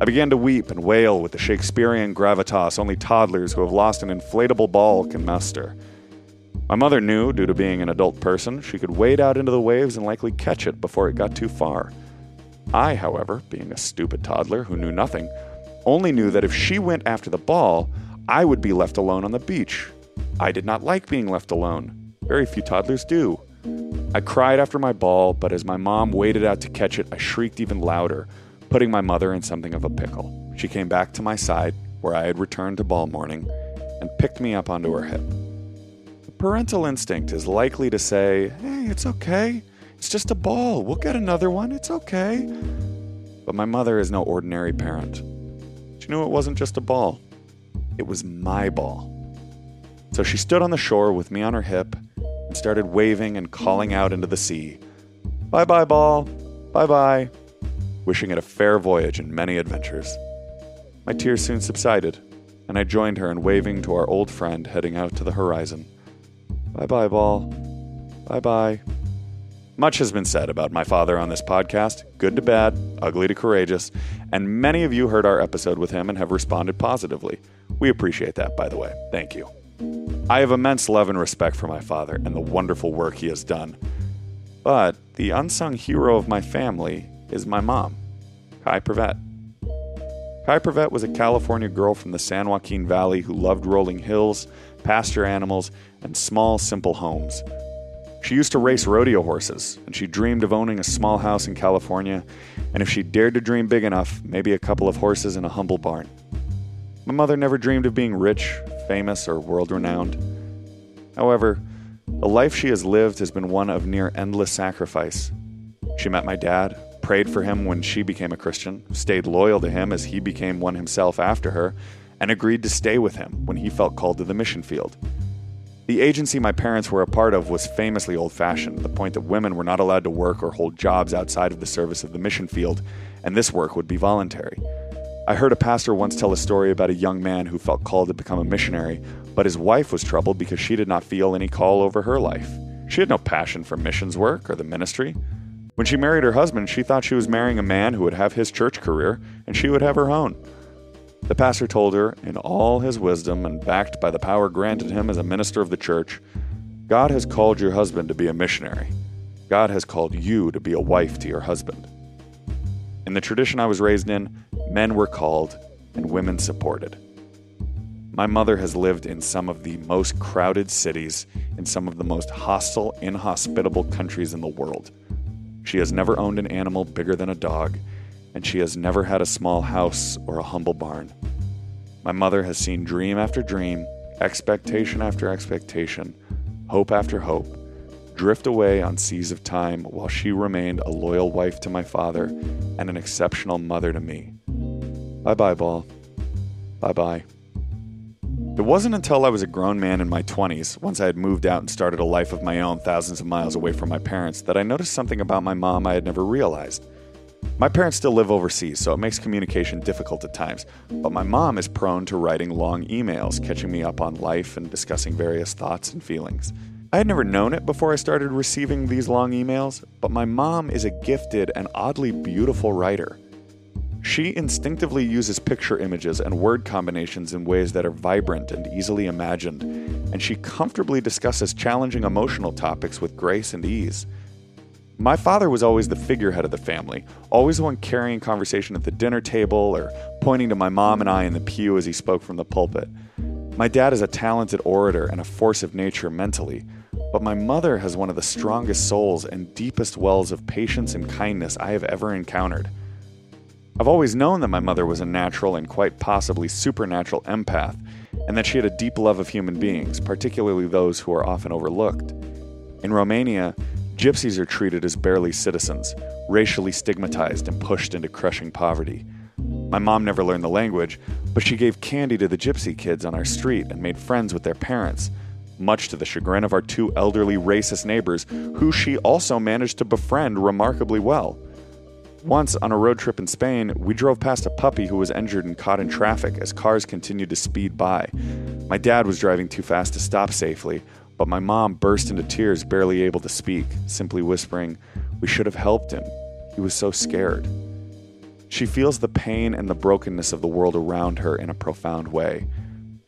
I began to weep and wail with the Shakespearean gravitas only toddlers who have lost an inflatable ball can muster. My mother knew, due to being an adult person, she could wade out into the waves and likely catch it before it got too far. I, however, being a stupid toddler who knew nothing, only knew that if she went after the ball, I would be left alone on the beach. I did not like being left alone. Very few toddlers do. I cried after my ball, but as my mom waded out to catch it, I shrieked even louder, putting my mother in something of a pickle. She came back to my side, where I had returned to ball morning, and picked me up onto her hip. The parental instinct is likely to say, "Hey, it's okay. It's just a ball. We'll get another one. It's okay." But my mother is no ordinary parent. She knew it wasn't just a ball. It was my ball. So she stood on the shore with me on her hip and started waving and calling out into the sea, "Bye-bye, ball. Bye-bye," wishing it a fair voyage and many adventures. My tears soon subsided, and I joined her in waving to our old friend heading out to the horizon. Bye-bye, ball. Bye-bye. Much has been said about my father on this podcast, good to bad, ugly to courageous, and many of you heard our episode with him and have responded positively. We appreciate that, by the way. Thank you. I have immense love and respect for my father and the wonderful work he has done. But the unsung hero of my family is my mom, Kai Privette. Kai Privette was a California girl from the San Joaquin Valley who loved rolling hills, pasture animals, and small, simple homes. She used to race rodeo horses, and she dreamed of owning a small house in California, and if she dared to dream big enough, maybe a couple of horses in a humble barn. My mother never dreamed of being rich, famous, or world-renowned. However, the life she has lived has been one of near endless sacrifice. She met my dad, prayed for him when she became a Christian, stayed loyal to him as he became one himself after her, and agreed to stay with him when he felt called to the mission field. The agency my parents were a part of was famously old-fashioned, to the point that women were not allowed to work or hold jobs outside of the service of the mission field, and this work would be voluntary. I heard a pastor once tell a story about a young man who felt called to become a missionary, but his wife was troubled because she did not feel any call over her life. She had no passion for missions work or the ministry. When she married her husband, she thought she was marrying a man who would have his church career, and she would have her own. The pastor told her, in all his wisdom and backed by the power granted him as a minister of the church, God has called your husband to be a missionary. God has called you to be a wife to your husband. In the tradition I was raised in, men were called and women supported. My mother has lived in some of the most crowded cities, in some of the most hostile, inhospitable countries in the world. She has never owned an animal bigger than a dog, and she has never had a small house or a humble barn. My mother has seen dream after dream, expectation after expectation, hope after hope, drift away on seas of time while she remained a loyal wife to my father and an exceptional mother to me. Bye-bye, ball. Bye-bye. It wasn't until I was a grown man in my twenties, once I had moved out and started a life of my own thousands of miles away from my parents, that I noticed something about my mom I had never realized. My parents still live overseas, so it makes communication difficult at times, but my mom is prone to writing long emails, catching me up on life and discussing various thoughts and feelings. I had never known it before I started receiving these long emails, but my mom is a gifted and oddly beautiful writer. She instinctively uses picture images and word combinations in ways that are vibrant and easily imagined, and she comfortably discusses challenging emotional topics with grace and ease. My father was always the figurehead of the family, always the one carrying conversation at the dinner table or pointing to my mom and I in the pew as he spoke from the pulpit. My dad is a talented orator and a force of nature mentally, but my mother has one of the strongest souls and deepest wells of patience and kindness I have ever encountered. I've always known that my mother was a natural and quite possibly supernatural empath, and that she had a deep love of human beings, particularly those who are often overlooked. In Romania, Gypsies are treated as barely citizens, racially stigmatized and pushed into crushing poverty. My mom never learned the language, but she gave candy to the Gypsy kids on our street and made friends with their parents, much to the chagrin of our two elderly racist neighbors, who she also managed to befriend remarkably well. Once, on a road trip in Spain, we drove past a puppy who was injured and caught in traffic as cars continued to speed by. My dad was driving too fast to stop safely, But my mom burst into tears, barely able to speak, simply whispering, "We should have helped him. He was so scared." She feels the pain and the brokenness of the world around her in a profound way.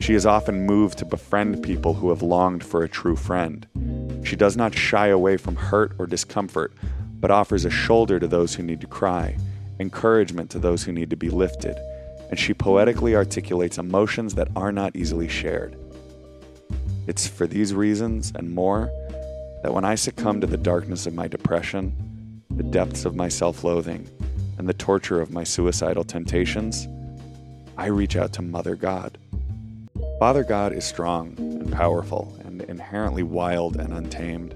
She is often moved to befriend people who have longed for a true friend. She does not shy away from hurt or discomfort, but offers a shoulder to those who need to cry, encouragement to those who need to be lifted, and she poetically articulates emotions that are not easily shared. It's for these reasons and more that when I succumb to the darkness of my depression, the depths of my self-loathing, and the torture of my suicidal temptations, I reach out to Mother God. Father God is strong and powerful and inherently wild and untamed.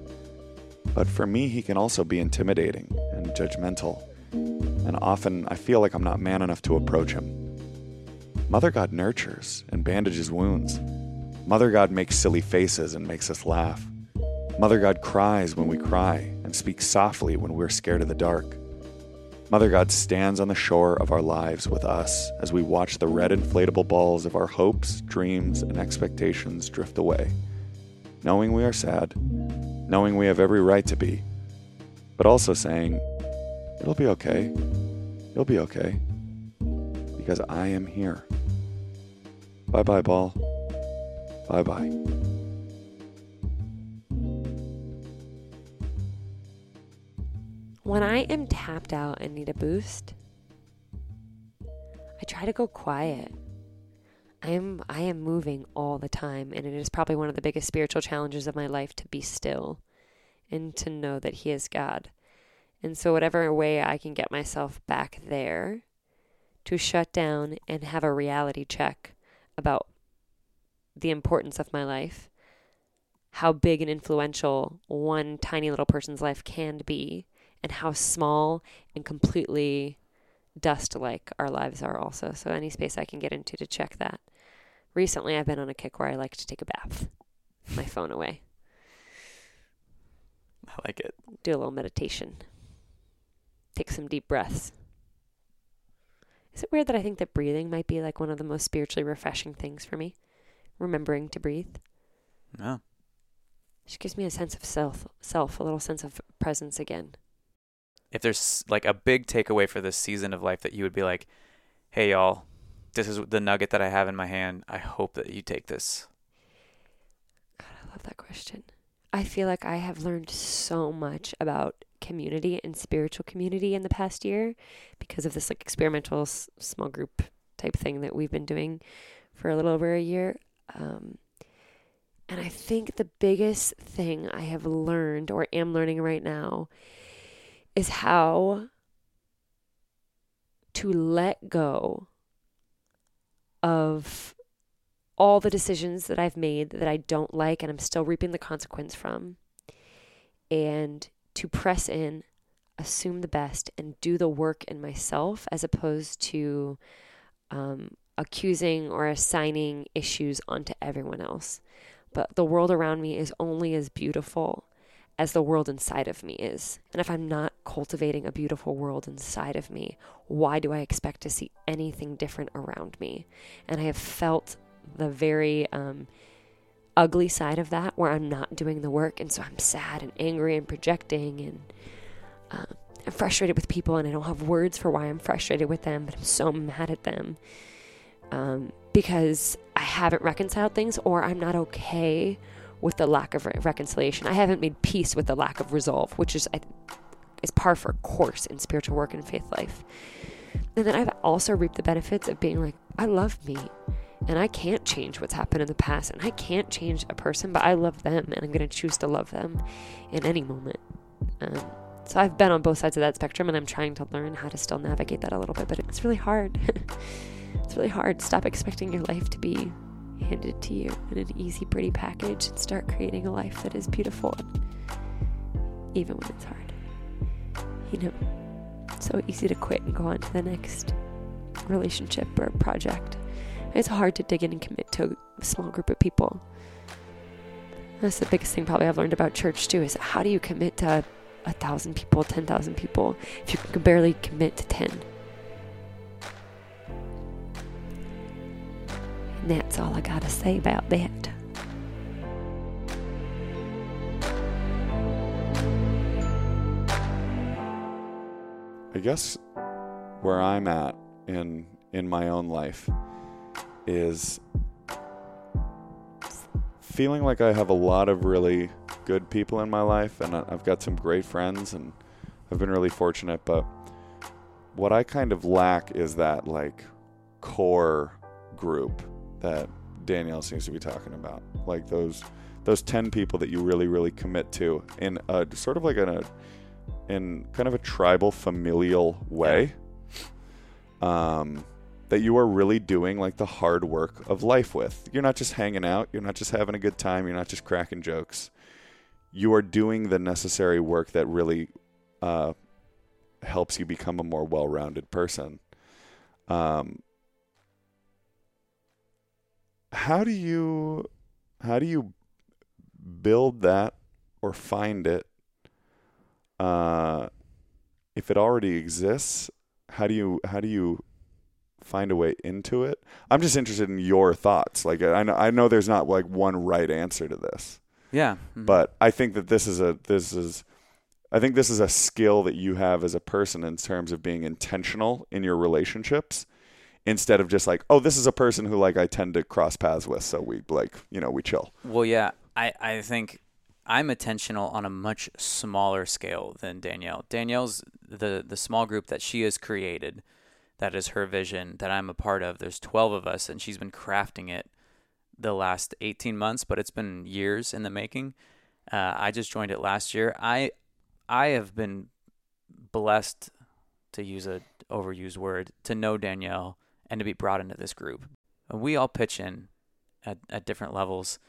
But for me, he can also be intimidating and judgmental, and often I feel like I'm not man enough to approach him. Mother God nurtures and bandages wounds. Mother God makes silly faces and makes us laugh. Mother God cries when we cry and speaks softly when we're scared of the dark. Mother God stands on the shore of our lives with us as we watch the red inflatable balls of our hopes, dreams, and expectations drift away, knowing we are sad, knowing we have every right to be, but also saying, "It'll be okay, it'll be okay, because I am here. Bye-bye, ball, bye-bye." When I am tapped out and need a boost, I try to go quiet. I am I am moving all the time, and it is probably one of the biggest spiritual challenges of my life to be still and to know that He is God. And so whatever way I can get myself back there to shut down and have a reality check about the importance of my life, how big and influential one tiny little person's life can be, and how small and completely dust-like our lives are also. So any space I can get into to check that. Recently, I've been on a kick where I like to take a bath, my phone away. I like it. Do a little meditation. Take some deep breaths. Is it weird that I think that breathing might be like one of the most spiritually refreshing things for me? Remembering to breathe. No. It gives me a sense of self, self, a little sense of presence again. If there's like a big takeaway for this season of life that you would be like, "Hey, y'all, this is the nugget that I have in my hand. I hope that you take this." God, I love that question. I feel like I have learned so much about community and spiritual community in the past year because of this like experimental s- small group type thing that we've been doing for a little over a year. Um, And I think the biggest thing I have learned or am learning right now is how to let go of all the decisions that I've made that I don't like and I'm still reaping the consequence from, and to press in, assume the best, and do the work in myself as opposed to um, accusing or assigning issues onto everyone else. But the world around me is only as beautiful as the world inside of me is. And if I'm not cultivating a beautiful world inside of me, why do I expect to see anything different around me? And I have felt the very um, ugly side of that where I'm not doing the work. And so I'm sad and angry and projecting, and uh, I'm frustrated with people, and I don't have words for why I'm frustrated with them, but I'm so mad at them. Um, because I haven't reconciled things, or I'm not okay with the lack of re- reconciliation. I haven't made peace with the lack of resolve, which is I, is par for course in spiritual work and faith life. And then I've also reaped the benefits of being like, I love me, and I can't change what's happened in the past, and I can't change a person, but I love them, and I'm going to choose to love them in any moment. Um, so I've been on both sides of that spectrum, and I'm trying to learn how to still navigate that a little bit, but it's really hard. It's really hard. Stop expecting your life to be handed to you in an easy, pretty package, and start creating a life that is beautiful, even when it's hard. You know, it's so easy to quit and go on to the next relationship or project. It's hard to dig in and commit to a small group of people. That's the biggest thing probably I've learned about church too, is how do you commit to a thousand people, ten thousand people, if you can barely commit to ten? And that's all I gotta say about that. I guess where I'm at in in my own life is f- feeling like I have a lot of really good people in my life, and I've got some great friends, and I've been really fortunate, but what I kind of lack is that like core group that Danielle seems to be talking about, like those those ten people that you really really commit to in a sort of like in a in kind of a tribal familial way, um, that you are really doing like the hard work of life with. You're not just hanging out, you're not just having a good time, you're not just cracking jokes. You are doing the necessary work that really uh, helps you become a more well-rounded person. Um, how do you how do you build that or find it? Uh, if it already exists, how do you how do you find a way into it? I'm just interested in your thoughts. Like I know I know there's not like one right answer to this. Yeah, mm-hmm. But I think that this is a this is I think this is a skill that you have as a person in terms of being intentional in your relationships, instead of just like, oh, this is a person who like I tend to cross paths with, so we like you know we chill. Well, yeah, I I think. I'm attentional on a much smaller scale than Danielle. Danielle's the, the small group that she has created. That is her vision that I'm a part of. There's twelve of us, and she's been crafting it the last eighteen months, but it's been years in the making. Uh, I just joined it last year. I I have been blessed, to use a overused word, to know Danielle and to be brought into this group. We all pitch in at, at different levels.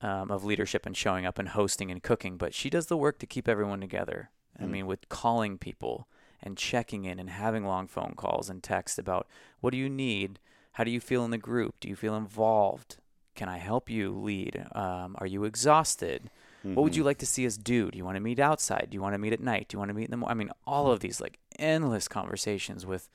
Um, of leadership and showing up and hosting and cooking, but she does the work to keep everyone together. I mm. mean, with calling people and checking in and having long phone calls and texts about what do you need? How do you feel in the group? Do you feel involved? Can I help you lead? Um, are you exhausted? Mm-hmm. What would you like to see us do? Do you want to meet outside? Do you want to meet at night? Do you want to meet in the morning? I mean, all of these like endless conversations with,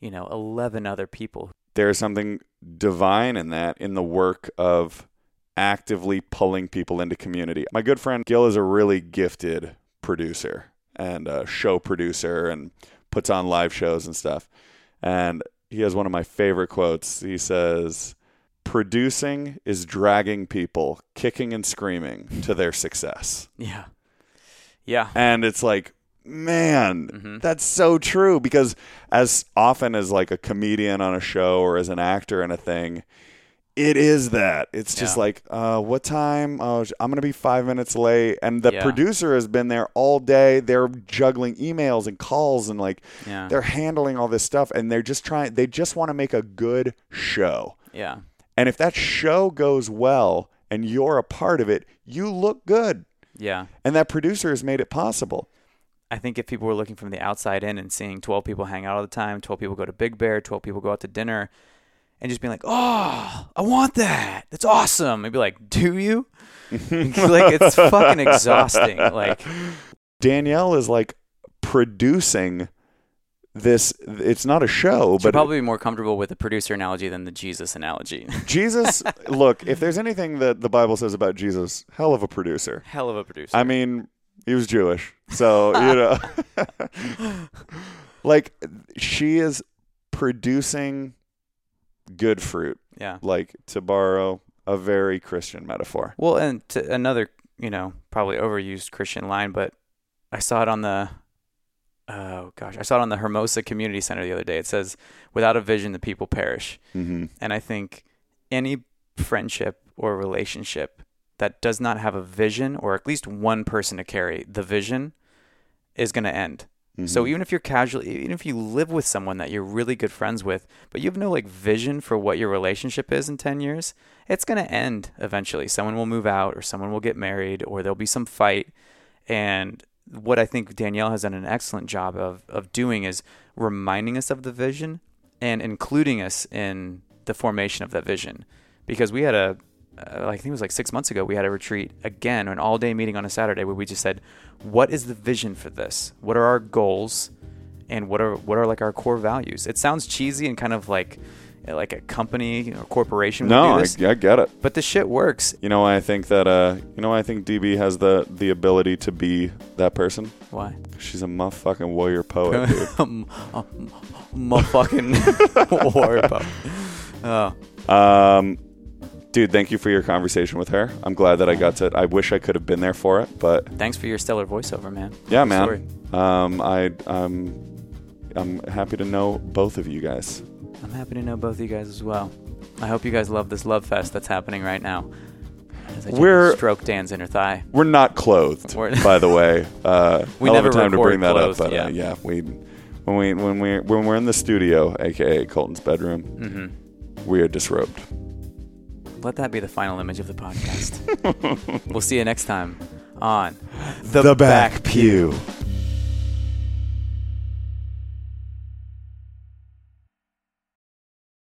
you know, eleven other people. There's something divine in that, in the work of actively pulling people into community. My good friend Gil is a really gifted producer and a show producer and puts on live shows and stuff. And he has one of my favorite quotes. He says, "Producing is dragging people kicking and screaming to their success." Yeah. Yeah. And it's like, man, mm-hmm. that's so true, because as often as like a comedian on a show or as an actor in a thing, it is that. It's just yeah. like, uh, what time? Oh, I'm going to be five minutes late. And the yeah. producer has been there all day. They're juggling emails and calls and like yeah. they're handling all this stuff. And they're just trying. They just want to make a good show. Yeah. And if that show goes well and you're a part of it, you look good. Yeah. And that producer has made it possible. I think if people were looking from the outside in and seeing twelve people hang out all the time, twelve people go to Big Bear, twelve people go out to dinner, and just being like, oh, I want that. That's awesome. Maybe like, do you? Like, it's fucking exhausting. Like, Danielle is like producing this. It's not a show, but probably it, be more comfortable with the producer analogy than the Jesus analogy. Jesus, look, if there's anything that the Bible says about Jesus, hell of a producer. Hell of a producer. I mean, he was Jewish, so you know, like she is producing good fruit, yeah. Like, to borrow a very Christian metaphor. Well, and to another, you know, probably overused Christian line, but I saw it on the, oh gosh, I saw it on the Hermosa Community Center the other day. It says, "Without a vision, the people perish." Mm-hmm. And I think any friendship or relationship that does not have a vision, or at least one person to carry the vision, is going to end. Mm-hmm. So even if you're casually, even if you live with someone that you're really good friends with, but you have no like vision for what your relationship is in ten years, it's going to end eventually. Someone will move out, or someone will get married, or there'll be some fight. And what I think Danielle has done an excellent job of, of doing is reminding us of the vision and including us in the formation of that vision. Because we had a, uh, I think it was like six months ago, we had a retreat again, an all day meeting on a Saturday, where we just said, what is the vision for this? What are our goals? And what are, what are like our core values? It sounds cheesy and kind of like like a company or corporation would no, do this. No, I, I get it. But the shit works. You know why I think that, uh, you know why I think D B has the, the ability to be that person? Why? She's a motherfucking warrior poet, dude. a m- a motherfucking warrior poet. Oh. Um, dude, thank you for your conversation with her. I'm glad that I got to, I wish I could have been there for it, but. Thanks for your stellar voiceover, man. Yeah, man. Um, I, um, I'm happy to know both of you guys. I'm happy to know both of you guys as well. I hope you guys love this love fest that's happening right now. As I we're stroke Dan's inner thigh. We're not clothed, we're by the way. Uh, we never have time to bring that clothed, up, but yeah, uh, yeah we when we when we when we're in the studio, aka Colton's bedroom, mm-hmm. we are disrobed. Let that be the final image of the podcast. We'll see you next time on the, the Back, Back Pew. Pew.